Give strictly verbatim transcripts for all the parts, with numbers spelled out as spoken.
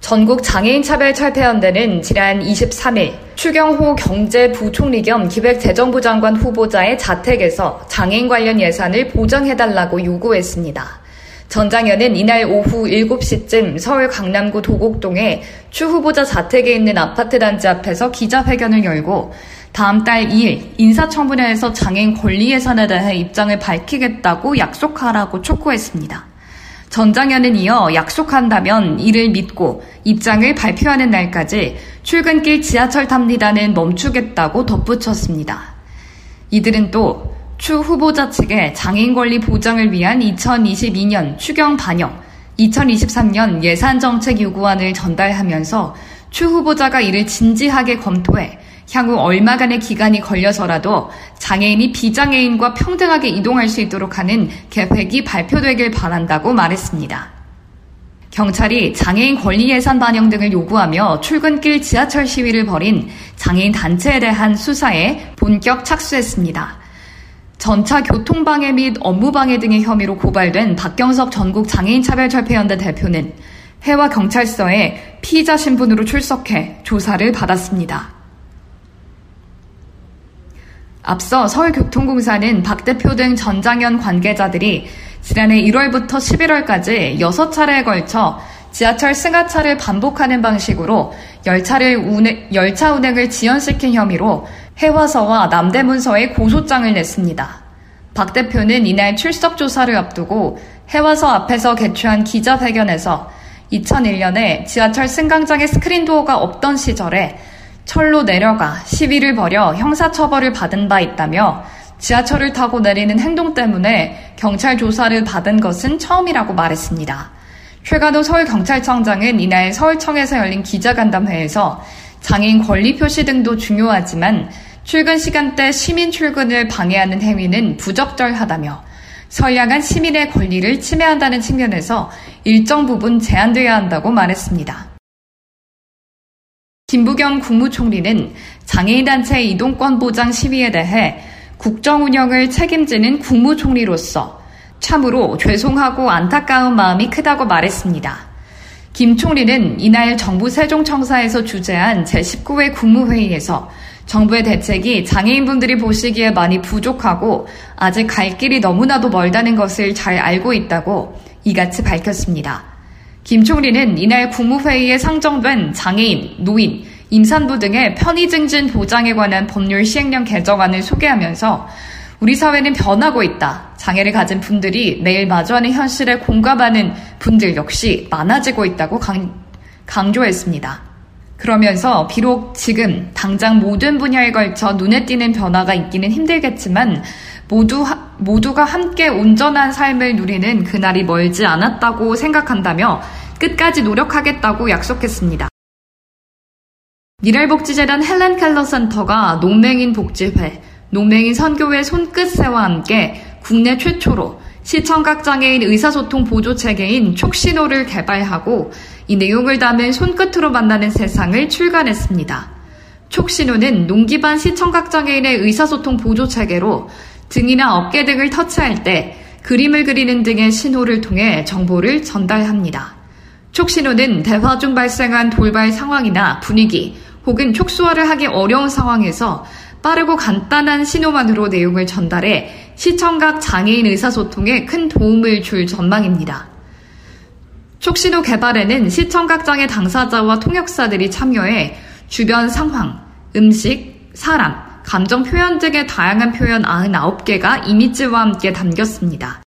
전국 장애인차별철폐연대는 지난 이십삼일 추경호 경제부총리 겸 기획재정부 장관 후보자의 자택에서 장애인 관련 예산을 보장해달라고 요구했습니다. 전 장관은 이날 오후 일곱 시쯤 서울 강남구 도곡동의 추 후보자 자택에 있는 아파트 단지 앞에서 기자회견을 열고 다음 달 이일 인사청 분야에서 장애인 권리 예산에 대해 입장을 밝히겠다고 약속하라고 촉구했습니다. 전 장관은 이어 약속한다면 이를 믿고 입장을 발표하는 날까지 출근길 지하철 탑니다는 멈추겠다고 덧붙였습니다. 이들은 또 추 후보자 측의 장애인 권리 보장을 위한 이천이십이년 추경 반영, 이천이십삼년 예산 정책 요구안을 전달하면서 추 후보자가 이를 진지하게 검토해 향후 얼마간의 기간이 걸려서라도 장애인이 비장애인과 평등하게 이동할 수 있도록 하는 계획이 발표되길 바란다고 말했습니다. 경찰이 장애인 권리 예산 반영 등을 요구하며 출근길 지하철 시위를 벌인 장애인 단체에 대한 수사에 본격 착수했습니다. 전차 교통방해 및 업무방해 등의 혐의로 고발된 박경석 전국 장애인차별철폐연대 대표는 해와 경찰서에 피의자 신분으로 출석해 조사를 받았습니다. 앞서 서울교통공사는 박 대표 등 전 장관 관계자들이 지난해 일월부터 십일월까지 여섯 차례에 걸쳐 지하철 승하차를 반복하는 방식으로 열차를 운행, 열차 운행을 지연시킨 혐의로 해와서와 남대문서에 고소장을 냈습니다. 박 대표는 이날 출석 조사를 앞두고 해와서 앞에서 개최한 기자회견에서 이천일년에 지하철 승강장에 스크린도어가 없던 시절에 철로 내려가 시위를 벌여 형사처벌을 받은 바 있다며 지하철을 타고 내리는 행동 때문에 경찰 조사를 받은 것은 처음이라고 말했습니다. 최가도 서울경찰청장은 이날 서울청에서 열린 기자간담회에서 장애인 권리 표시 등도 중요하지만 출근 시간대 시민 출근을 방해하는 행위는 부적절하다며 선량한 시민의 권리를 침해한다는 측면에서 일정 부분 제한돼야 한다고 말했습니다. 김부겸 국무총리는 장애인단체 이동권 보장 시위에 대해 국정운영을 책임지는 국무총리로서 참으로 죄송하고 안타까운 마음이 크다고 말했습니다. 김 총리는 이날 정부 세종청사에서 주재한 제십구회 국무회의에서 정부의 대책이 장애인분들이 보시기에 많이 부족하고 아직 갈 길이 너무나도 멀다는 것을 잘 알고 있다고 이같이 밝혔습니다. 김 총리는 이날 국무회의에 상정된 장애인, 노인, 임산부 등의 편의 증진 보장에 관한 법률 시행령 개정안을 소개하면서 우리 사회는 변하고 있다. 장애를 가진 분들이 매일 마주하는 현실에 공감하는 분들 역시 많아지고 있다고 강, 강조했습니다. 그러면서 비록 지금 당장 모든 분야에 걸쳐 눈에 띄는 변화가 있기는 힘들겠지만 모두 하, 모두가 함께 온전한 삶을 누리는 그날이 멀지 않았다고 생각한다며 끝까지 노력하겠다고 약속했습니다. 니랄복지재단 헬렌켈러 센터가 농맹인 복지회, 농맹인 선교회 손끝새와 함께 국내 최초로 시청각 장애인 의사소통 보조체계인 촉신호를 개발하고 이 내용을 담은 손끝으로 만나는 세상을 출간했습니다. 촉신호는 농기반 시청각 장애인의 의사소통 보조체계로 등이나 어깨 등을 터치할 때 그림을 그리는 등의 신호를 통해 정보를 전달합니다. 촉신호는 대화 중 발생한 돌발 상황이나 분위기 혹은 촉수화를 하기 어려운 상황에서 빠르고 간단한 신호만으로 내용을 전달해 시청각 장애인 의사소통에 큰 도움을 줄 전망입니다. 촉신호 개발에는 시청각 장애 당사자와 통역사들이 참여해 주변 상황, 음식, 사람, 감정 표현 등의 다양한 표현 구십구개가 이미지와 함께 담겼습니다.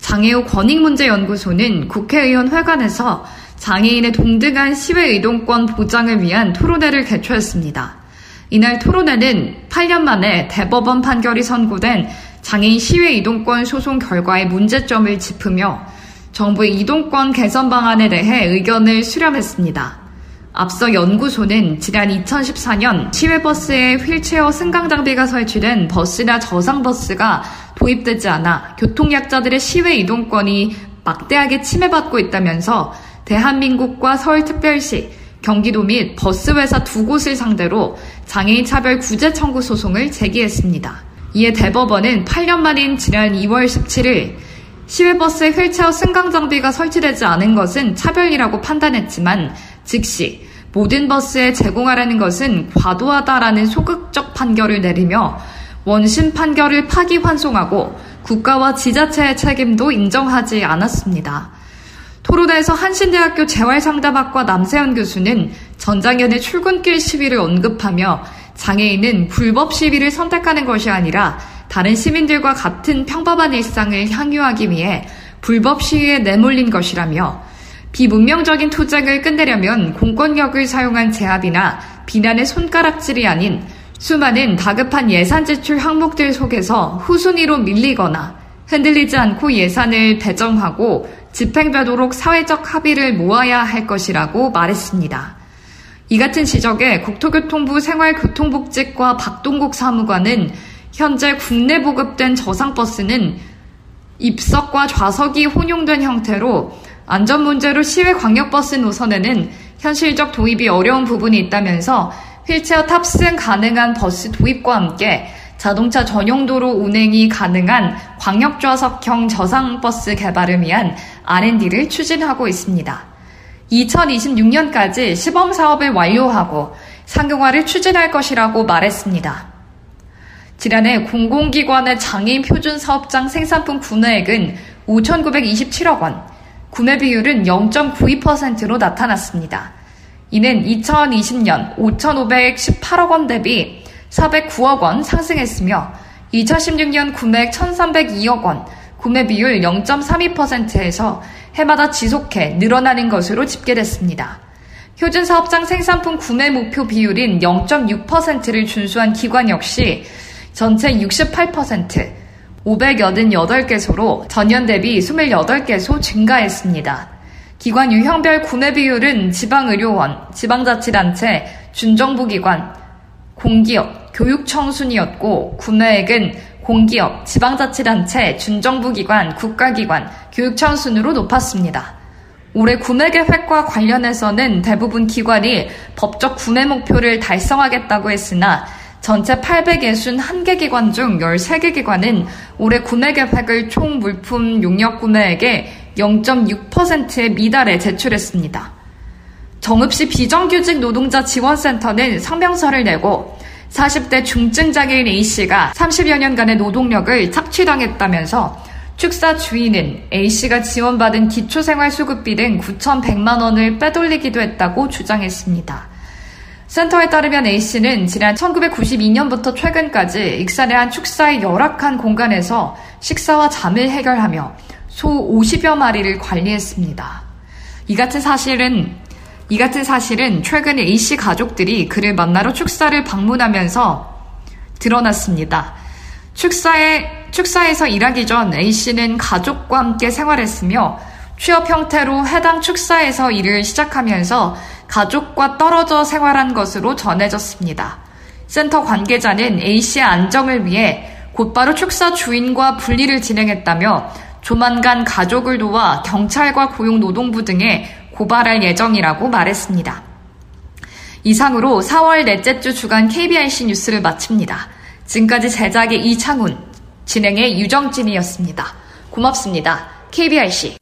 장애우 권익문제연구소는 국회의원 회관에서 장애인의 동등한 시외 이동권 보장을 위한 토론회를 개최했습니다. 이날 토론회는 팔년 만에 대법원 판결이 선고된 장애인 시외 이동권 소송 결과의 문제점을 짚으며 정부의 이동권 개선 방안에 대해 의견을 수렴했습니다. 앞서 연구소는 지난 이천십사 년 시외버스에 휠체어 승강장비가 설치된 버스나 저상버스가 도입되지 않아 교통약자들의 시외 이동권이 막대하게 침해받고 있다면서 대한민국과 서울특별시, 경기도 및 버스회사 두 곳을 상대로 장애인차별구제청구 소송을 제기했습니다. 이에 대법원은 팔 년 만인 지난 이월 십칠일 시외버스에 휠체어 승강장비가 설치되지 않은 것은 차별이라고 판단했지만 즉시 모든 버스에 제공하라는 것은 과도하다라는 소극적 판결을 내리며 원심 판결을 파기환송하고 국가와 지자체의 책임도 인정하지 않았습니다. 토론회에서 한신대학교 재활상담학과 남세현 교수는 전장현의 출근길 시위를 언급하며 장애인은 불법 시위를 선택하는 것이 아니라 다른 시민들과 같은 평범한 일상을 향유하기 위해 불법 시위에 내몰린 것이라며 비문명적인 투쟁을 끝내려면 공권력을 사용한 제압이나 비난의 손가락질이 아닌 수많은 다급한 예산 지출 항목들 속에서 후순위로 밀리거나 흔들리지 않고 예산을 배정하고 집행되도록 사회적 합의를 모아야 할 것이라고 말했습니다. 이 같은 지적에 국토교통부 생활교통복지과 박동국 사무관은 현재 국내 보급된 저상버스는 입석과 좌석이 혼용된 형태로 안전 문제로 시외 광역버스 노선에는 현실적 도입이 어려운 부분이 있다면서 휠체어 탑승 가능한 버스 도입과 함께 자동차 전용도로 운행이 가능한 광역좌석형 저상버스 개발을 위한 알 앤 디를 추진하고 있습니다. 이천이십육 년까지 시범사업을 완료하고 상용화를 추진할 것이라고 말했습니다. 지난해 공공기관의 장애인 표준 사업장 생산품 분배액은 오천구백이십칠억 원, 구매 비율은 영 점 구이 퍼센트로 나타났습니다. 이는 이천이십 년 오천오백십팔억 원 대비 사백구억 원 상승했으며 이천십육 년 구매액 천삼백이억 원, 구매 비율 영 점 삼이 퍼센트에서 해마다 지속해 늘어나는 것으로 집계됐습니다. 표준 사업장 생산품 구매 목표 비율인 영 점 육 퍼센트를 준수한 기관 역시 전체 육십팔 퍼센트, 오백팔십팔 개소로 전년 대비 이십팔 개소 증가했습니다. 기관 유형별 구매 비율은 지방의료원, 지방자치단체, 준정부기관, 공기업, 교육청 순이었고 구매액은 공기업, 지방자치단체, 준정부기관, 국가기관, 교육청 순으로 높았습니다. 올해 구매 계획과 관련해서는 대부분 기관이 법적 구매 목표를 달성하겠다고 했으나 전체 팔백육십일 개 기관 중 십삼 개 기관은 올해 구매 계획을 총 물품 용역 구매액의 영 점 육 퍼센트에 미달해 제출했습니다. 정읍시 비정규직 노동자 지원센터는 성명서를 내고 사십 대 중증 장애인 A씨가 삼십여 년간의 노동력을 착취당했다면서 축사 주인은 A씨가 지원받은 기초생활수급비 등 구천백만 원을 빼돌리기도 했다고 주장했습니다. 센터에 따르면 A씨는 지난 천구백구십이 년부터 최근까지 익산의 한 축사의 열악한 공간에서 식사와 잠을 해결하며 소 오십여 마리를 관리했습니다. 이 같은 사실은 이 같은 사실은 최근 A씨 가족들이 그를 만나러 축사를 방문하면서 드러났습니다. 축사에, 축사에서 일하기 전 A씨는 가족과 함께 생활했으며 취업 형태로 해당 축사에서 일을 시작하면서 가족과 떨어져 생활한 것으로 전해졌습니다. 센터 관계자는 A씨의 안정을 위해 곧바로 축사 주인과 분리를 진행했다며 조만간 가족을 도와 경찰과 고용노동부 등에 고발할 예정이라고 말했습니다. 이상으로 사월 넷째 주 주간 케이비아이씨 뉴스를 마칩니다. 지금까지 제작의 이창훈, 진행의 유정진이었습니다. 고맙습니다. 케이비아이씨